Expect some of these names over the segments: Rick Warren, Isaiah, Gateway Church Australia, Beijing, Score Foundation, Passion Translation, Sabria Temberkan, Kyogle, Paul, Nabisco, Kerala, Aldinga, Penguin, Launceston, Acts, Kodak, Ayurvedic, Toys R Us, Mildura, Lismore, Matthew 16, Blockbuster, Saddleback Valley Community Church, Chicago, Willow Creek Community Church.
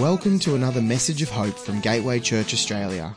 Welcome to another message of hope from Gateway Church Australia.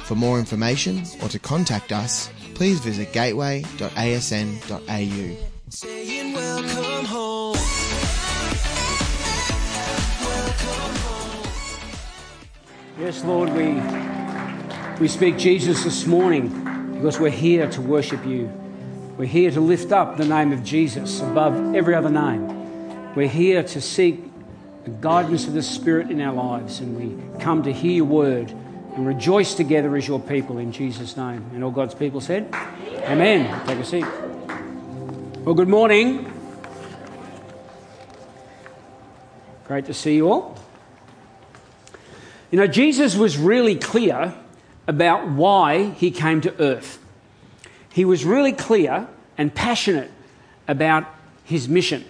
For more information or to contact us, please visit gateway.asn.au. Saying welcome home. Welcome home. Yes, Lord, we speak Jesus this morning because we're here to worship you. We're here to lift up the name of Jesus above every other name. We're here to seek the guidance of the Spirit in our lives, and we come to hear your word and rejoice together as your people in Jesus' name. And all God's people said, Amen. Take a seat. Well, good morning. Great to see you all. You know, Jesus was really clear about why he came to earth. He was really clear and passionate about his mission.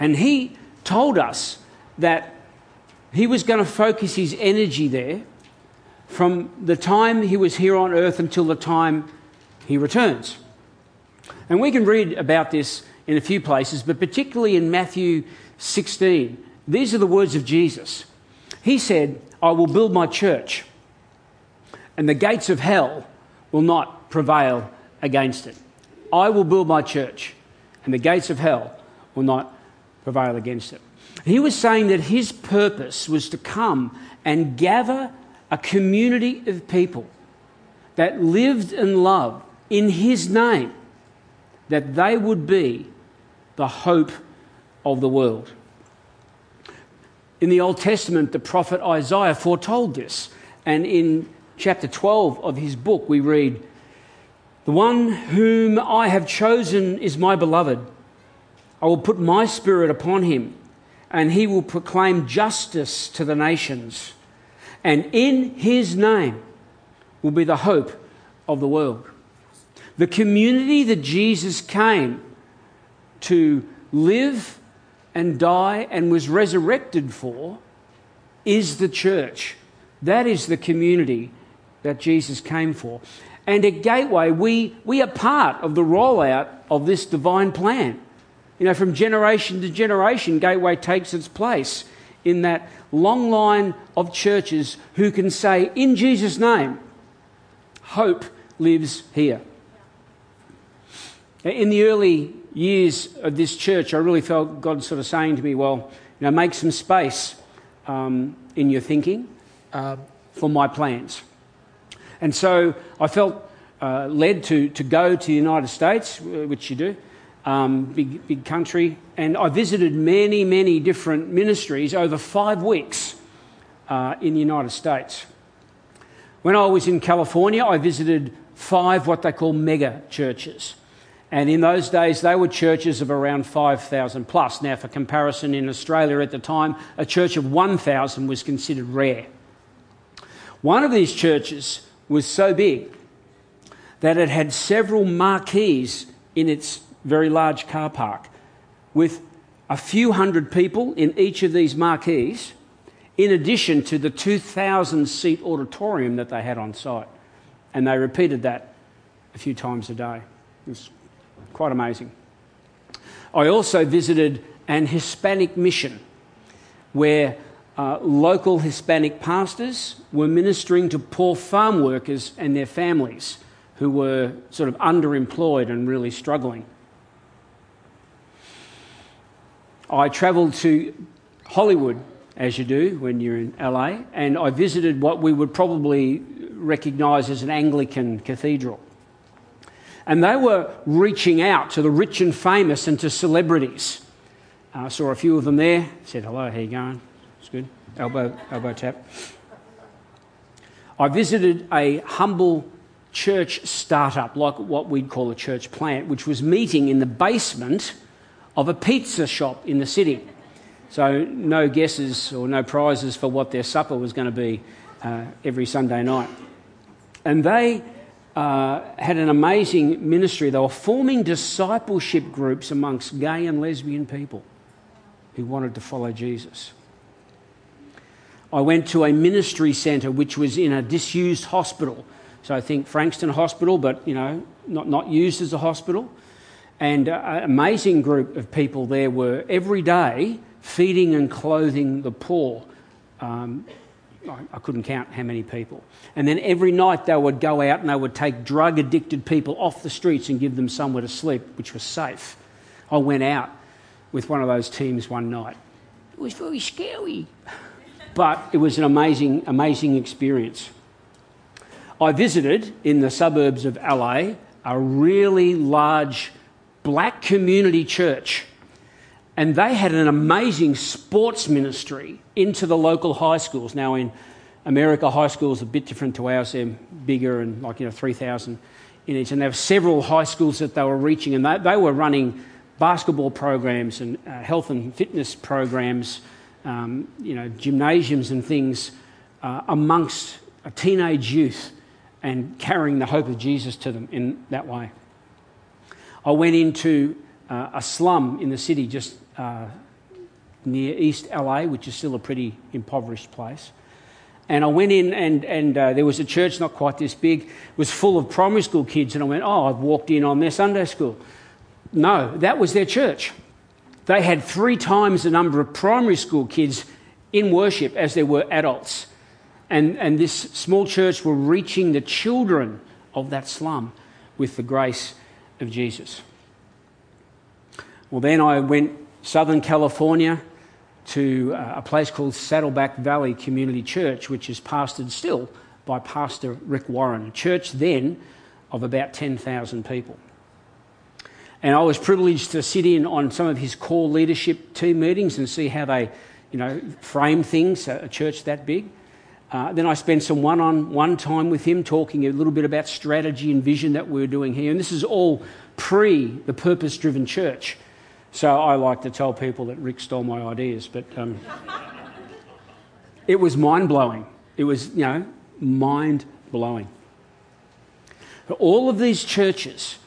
And he told us that he was going to focus his energy there from the time he was here on earth until the time he returns. And we can read about this in a few places, but particularly in Matthew 16. These are the words of Jesus. He said, "I will build my church, and the gates of hell will not prevail against it." I will build my church, and the gates of hell will not prevail against it. He was saying that his purpose was to come and gather a community of people that lived and loved in his name, that they would be the hope of the world. In the Old Testament, the prophet Isaiah foretold this. And in chapter 12 of his book, we read, "The one whom I have chosen is my beloved. I will put my spirit upon him, and he will proclaim justice to the nations. And in his name will be the hope of the world." The community that Jesus came to live and die and was resurrected for is the church. That is the community that Jesus came for. And at Gateway, we are part of the rollout of this divine plan. You know, from generation to generation, Gateway takes its place in that long line of churches who can say, in Jesus' name, hope lives here. In the early years of this church, I really felt God sort of saying to me, well, you know, make some space in your thinking for my plans. And so I felt led to go to the United States, which you do, big country. And I visited many, many different ministries over 5 weeks in the United States. When I was in California, I visited 5 what they call mega churches. And in those days, they were churches of around 5,000 plus. Now, for comparison, in Australia at the time, a church of 1,000 was considered rare. One of these churches was so big that it had several marquees in its very large car park with a few hundred people in each of these marquees, in addition to the 2,000-seat auditorium that they had on site. And they repeated that a few times a day. It was quite amazing. I also visited an Hispanic mission where local Hispanic pastors were ministering to poor farm workers and their families who were sort of underemployed and really struggling. I travelled to Hollywood, as you do when you're in LA, and I visited what we would probably recognise as an Anglican cathedral. And they were reaching out to the rich and famous and to celebrities. I saw a few of them there. Said, hello, how you going? It's good. Elbow tap. I visited a humble church startup, like what we'd call a church plant, which was meeting in the basement of a pizza shop in the city. So no guesses or no prizes for what their supper was going to be every Sunday night. And they had an amazing ministry. They were forming discipleship groups amongst gay and lesbian people who wanted to follow Jesus. I went to a ministry centre which was in a disused hospital. So I think Frankston Hospital, but, you know, not used as a hospital. And an amazing group of people there were every day feeding and clothing the poor. I couldn't count how many people. And then every night they would go out and they would take drug-addicted people off the streets and give them somewhere to sleep, which was safe. I went out with one of those teams one night. It was very scary. But it was an amazing, amazing experience. I visited, in the suburbs of LA, a really large black community church. And they had an amazing sports ministry into the local high schools. Now, in America, high schools are a bit different to ours. They're bigger and 3,000 in each. And there were several high schools that they were reaching. And they were running basketball programs and health and fitness programs, gymnasiums and things amongst a teenage youth and carrying the hope of Jesus to them in that way. I went into a slum in the city just near East LA, which is still a pretty impoverished place. And I went in and there was a church not quite this big. It was full of primary school kids. And I went, I've walked in on their Sunday school. No, that was their church. They had 3 times the number of primary school kids in worship as there were adults. And this small church were reaching the children of that slum with the grace of Jesus. Well, then I went Southern California to a place called Saddleback Valley Community Church, which is pastored still by Pastor Rick Warren, a church then of about 10,000 people. And I was privileged to sit in on some of his core leadership team meetings and see how they, frame things, a church that big. Then I spent some one-on-one time with him talking a little bit about strategy and vision that we were doing here. And this is all pre the purpose-driven church. So I like to tell people that Rick stole my ideas, but it was mind-blowing. It was, mind-blowing. All of these churches,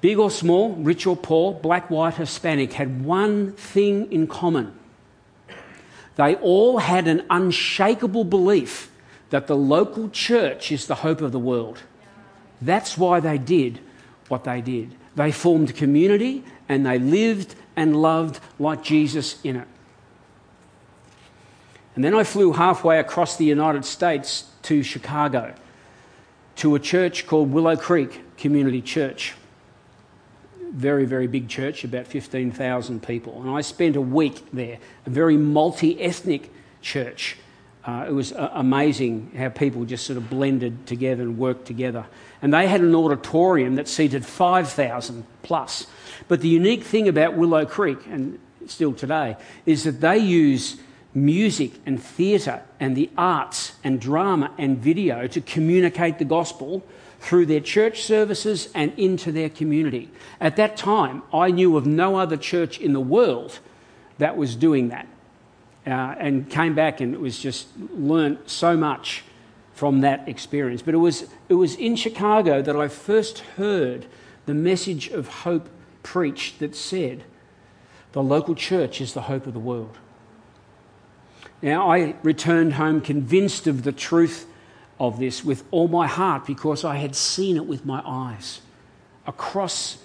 big or small, rich or poor, black, white, Hispanic, had one thing in common. They all had an unshakable belief that the local church is the hope of the world. That's why they did what they did. They formed community and they lived and loved like Jesus in it. And then I flew halfway across the United States to Chicago to a church called Willow Creek Community Church. Very, very big church, about 15,000 people. And I spent a week there, a very multi-ethnic church. It was amazing how people just sort of blended together and worked together. And they had an auditorium that seated 5,000 plus. But the unique thing about Willow Creek, and still today, is that they use music and theatre and the arts and drama and video to communicate the gospel through their church services and into their community. At that time, I knew of no other church in the world that was doing that, and came back and it was just learnt so much from that experience. But it was in Chicago that I first heard the message of hope preached that said, the local church is the hope of the world. Now, I returned home convinced of the truth of this with all my heart because I had seen it with my eyes across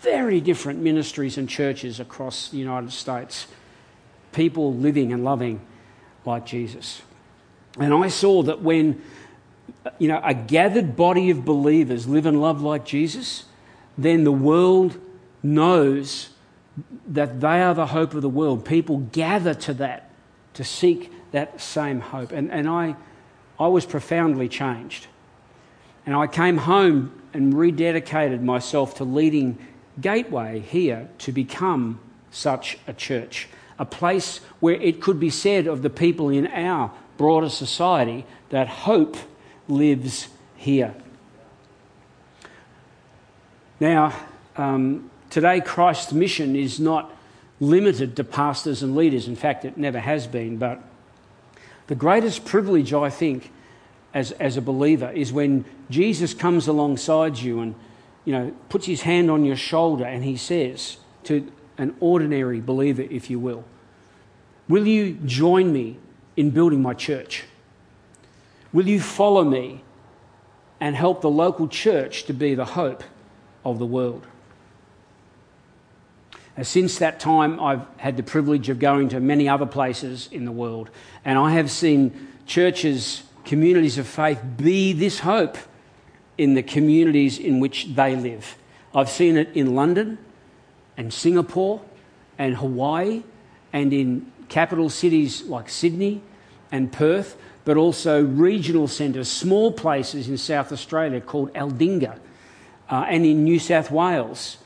very different ministries and churches across the United States, people living and loving like Jesus. And I saw that when a gathered body of believers live and love like Jesus, then the world knows that they are the hope of the world. People gather to that to seek that same hope. And I was profoundly changed. And I came home and rededicated myself to leading Gateway here to become such a church, a place where it could be said of the people in our broader society that hope lives here. Now, today Christ's mission is not limited to pastors and leaders. In fact, it never has been, but the greatest privilege, I think, as a believer is when Jesus comes alongside you and, puts his hand on your shoulder and he says to an ordinary believer, if you will you join me in building my church? Will you follow me and help the local church to be the hope of the world? Since that time, I've had the privilege of going to many other places in the world, and I have seen churches, communities of faith, be this hope in the communities in which they live. I've seen it in London and Singapore and Hawaii and in capital cities like Sydney and Perth, but also regional centres, small places in South Australia called Aldinga, and in New South Wales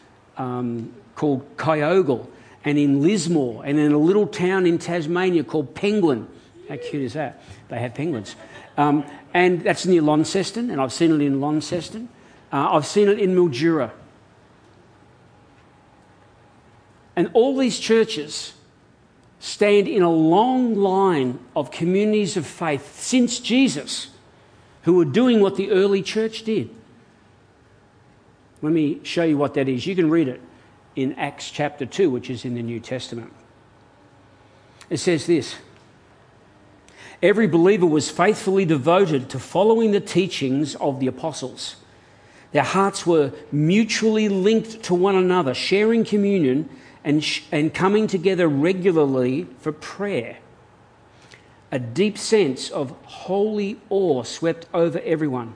called Kyogle, and in Lismore, and in a little town in Tasmania called Penguin. How cute is that? They have penguins. And that's near Launceston, and I've seen it in Launceston. I've seen it in Mildura. And all these churches stand in a long line of communities of faith since Jesus, who were doing what the early church did. Let me show you what that is. You can read it in Acts chapter 2, which is in the New Testament. It says this: every believer was faithfully devoted to following the teachings of the apostles. Their hearts were mutually linked to one another, sharing communion and coming together regularly for prayer. A deep sense of holy awe swept over everyone,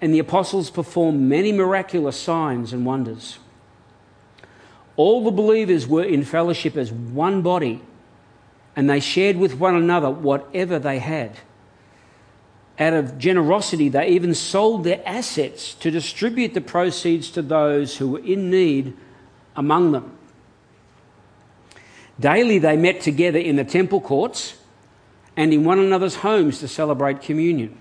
and the apostles performed many miraculous signs and wonders. All the believers were in fellowship as one body, and they shared with one another whatever they had. Out of generosity, they even sold their assets to distribute the proceeds to those who were in need among them. Daily they met together in the temple courts and in one another's homes to celebrate communion.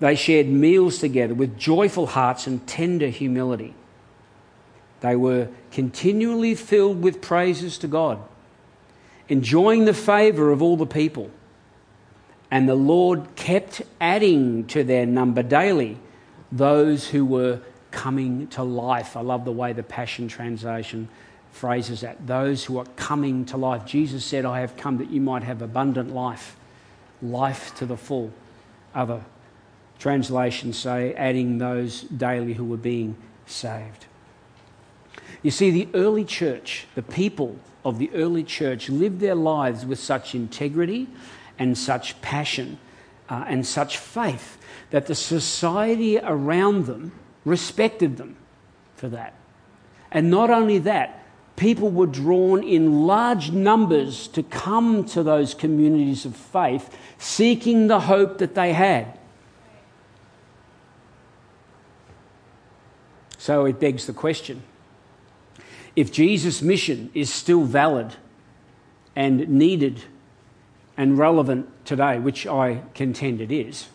They shared meals together with joyful hearts and tender humility. They were continually filled with praises to God, enjoying the favour of all the people. And the Lord kept adding to their number daily those who were coming to life. I love the way the Passion Translation phrases that. Those who are coming to life. Jesus said, I have come that you might have abundant life, life to the full. Other translations say, adding those daily who were being saved. You see, the early church, the people of the early church, lived their lives with such integrity and such passion and such faith that the society around them respected them for that. And not only that, people were drawn in large numbers to come to those communities of faith, seeking the hope that they had. So it begs the question, if Jesus' mission is still valid and needed and relevant today, which I contend it is,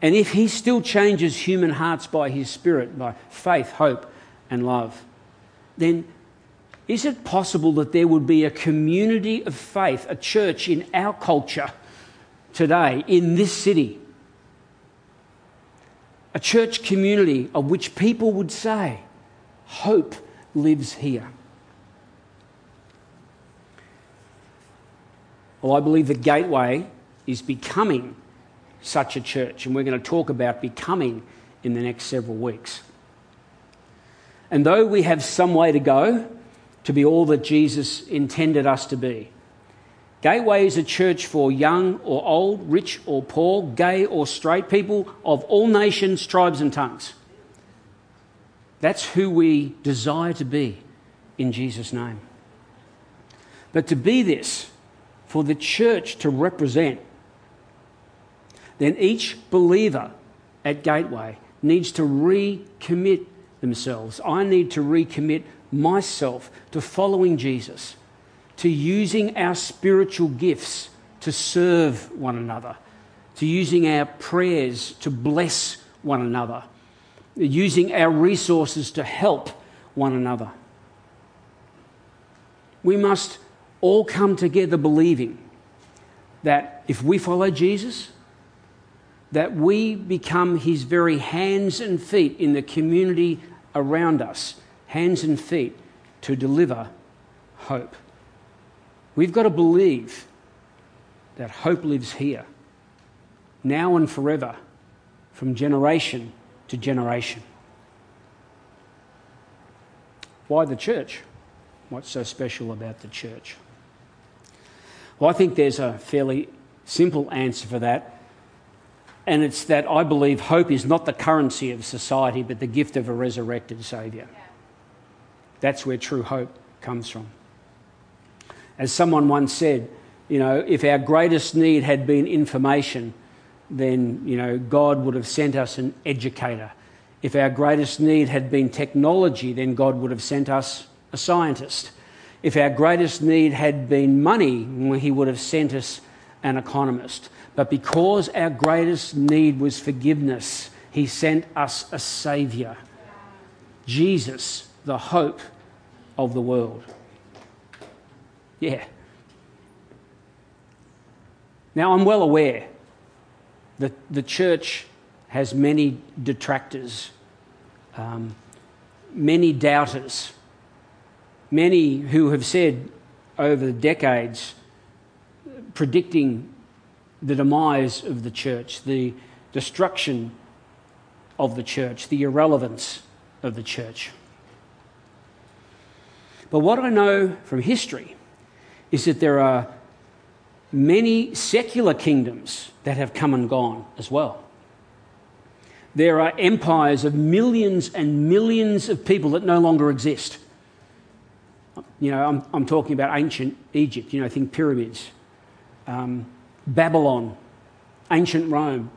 and if he still changes human hearts by his Spirit, by faith, hope and love, then is it possible that there would be a community of faith, a church in our culture today, in this city, a church community of which people would say, hope lives here? Well, I believe that Gateway is becoming such a church, and we're going to talk about becoming in the next several weeks. And though we have some way to go to be all that Jesus intended us to be, Gateway is a church for young or old, rich or poor, gay or straight, people of all nations, tribes and tongues. That's who we desire to be in Jesus' name. But to be this, for the church to represent, then each believer at Gateway needs to recommit themselves. I need to recommit myself to following Jesus, to using our spiritual gifts to serve one another, to using our prayers to bless one another, using our resources to help one another. We must all come together believing that if we follow Jesus, that we become his very hands and feet in the community around us, hands and feet to deliver hope. We've got to believe that hope lives here, now and forever, from generation to generation. Why the church? What's so special about the church? Well, I think there's a fairly simple answer for that. And it's that I believe hope is not the currency of society, but the gift of a resurrected Saviour. Yeah. That's where true hope comes from. As someone once said, you know, if our greatest need had been information, then, you know, God would have sent us an educator. If our greatest need had been technology, then God would have sent us a scientist. If our greatest need had been money, he would have sent us an economist. But because our greatest need was forgiveness, he sent us a Saviour, Jesus, the hope of the world. Yeah. Now, I'm well aware that the church has many detractors, many doubters, many who have said over the decades, predicting the demise of the church, the destruction of the church, the irrelevance of the church. But what I know from history is that there are many secular kingdoms that have come and gone as well. There are empires of millions and millions of people that no longer exist. You know, I'm talking about ancient Egypt, you know, think pyramids, Babylon, ancient Rome.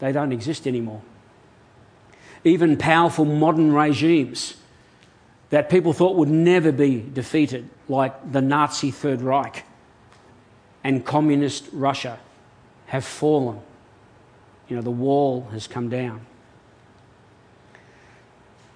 They don't exist anymore. Even powerful modern regimes that people thought would never be defeated, like the Nazi Third Reich and communist Russia, have fallen. You know, the wall has come down.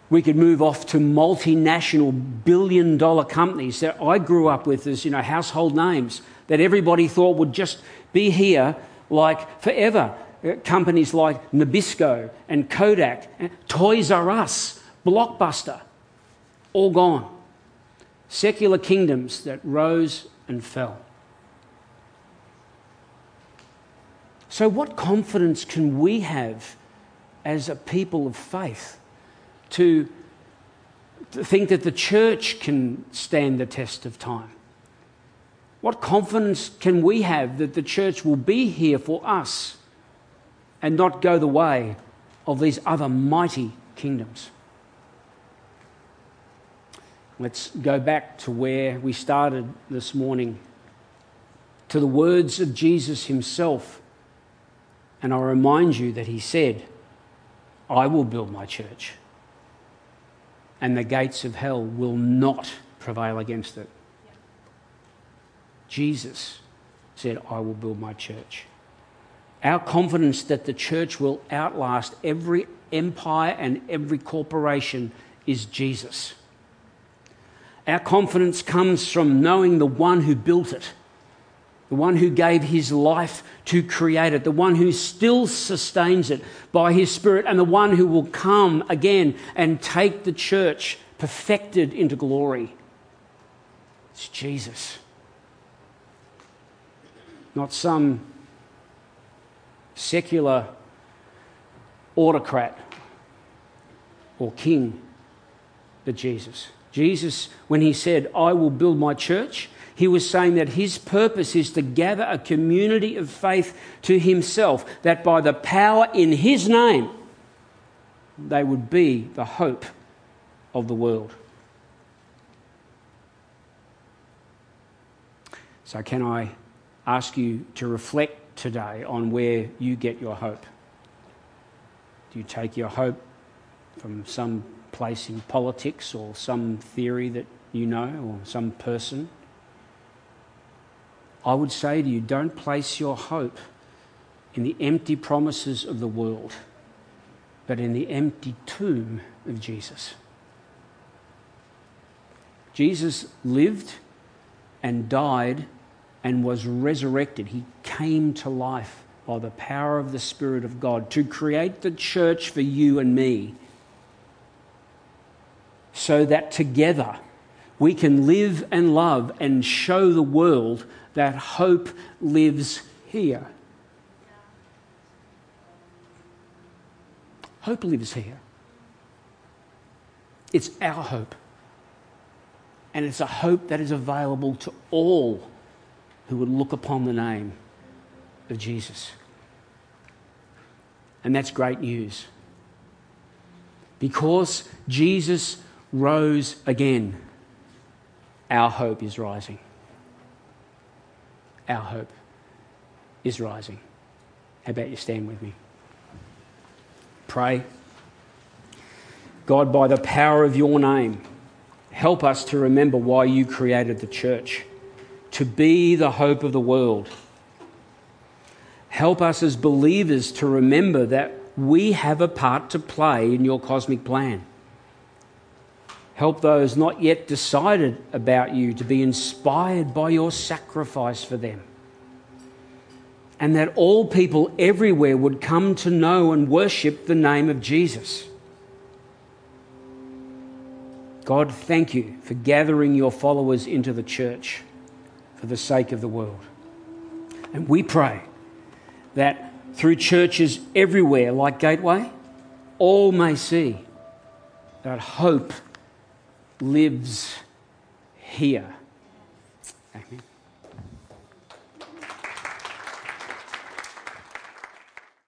We could move off to multinational billion-dollar companies that I grew up with as, you know, household names that everybody thought would just be here like forever. Companies like Nabisco and Kodak, and Toys R Us, Blockbuster, all gone. Secular kingdoms that rose and fell. So what confidence can we have as a people of faith to think that the church can stand the test of time? What confidence can we have that the church will be here for us and not go the way of these other mighty kingdoms? Let's go back to where we started this morning, to the words of Jesus himself. And I remind you that he said, "I will build my church, and the gates of hell will not prevail against it." Yeah. Jesus said, "I will build my church." Our confidence that the church will outlast every empire and every corporation is Jesus. Our confidence comes from knowing the one who built it, the one who gave his life to create it, the one who still sustains it by his Spirit, and the one who will come again and take the church perfected into glory. It's Jesus. Not some secular autocrat or king, but Jesus. Jesus, when he said, "I will build my church," he was saying that his purpose is to gather a community of faith to himself, that by the power in his name, they would be the hope of the world. So can I ask you to reflect today on where you get your hope? Do you take your hope from some place in politics or some theory that you know or some person? I would say to you, don't place your hope in the empty promises of the world, but in the empty tomb of Jesus. Jesus lived and died and was resurrected. He came to life by the power of the Spirit of God to create the church for you and me, so that together we can live and love and show the world that hope lives here. Hope lives here. It's our hope. And it's a hope that is available to all who would look upon the name of Jesus. And that's great news. Because Jesus rose again, our hope is rising. Our hope is rising. How about you stand with me? Pray. God, by the power of your name, help us to remember why you created the church, to be the hope of the world. Help us as believers to remember that we have a part to play in your cosmic plan. Help those not yet decided about you to be inspired by your sacrifice for them. And that all people everywhere would come to know and worship the name of Jesus. God, thank you for gathering your followers into the church for the sake of the world. And we pray that through churches everywhere like Gateway, all may see that hope lives here. Amen.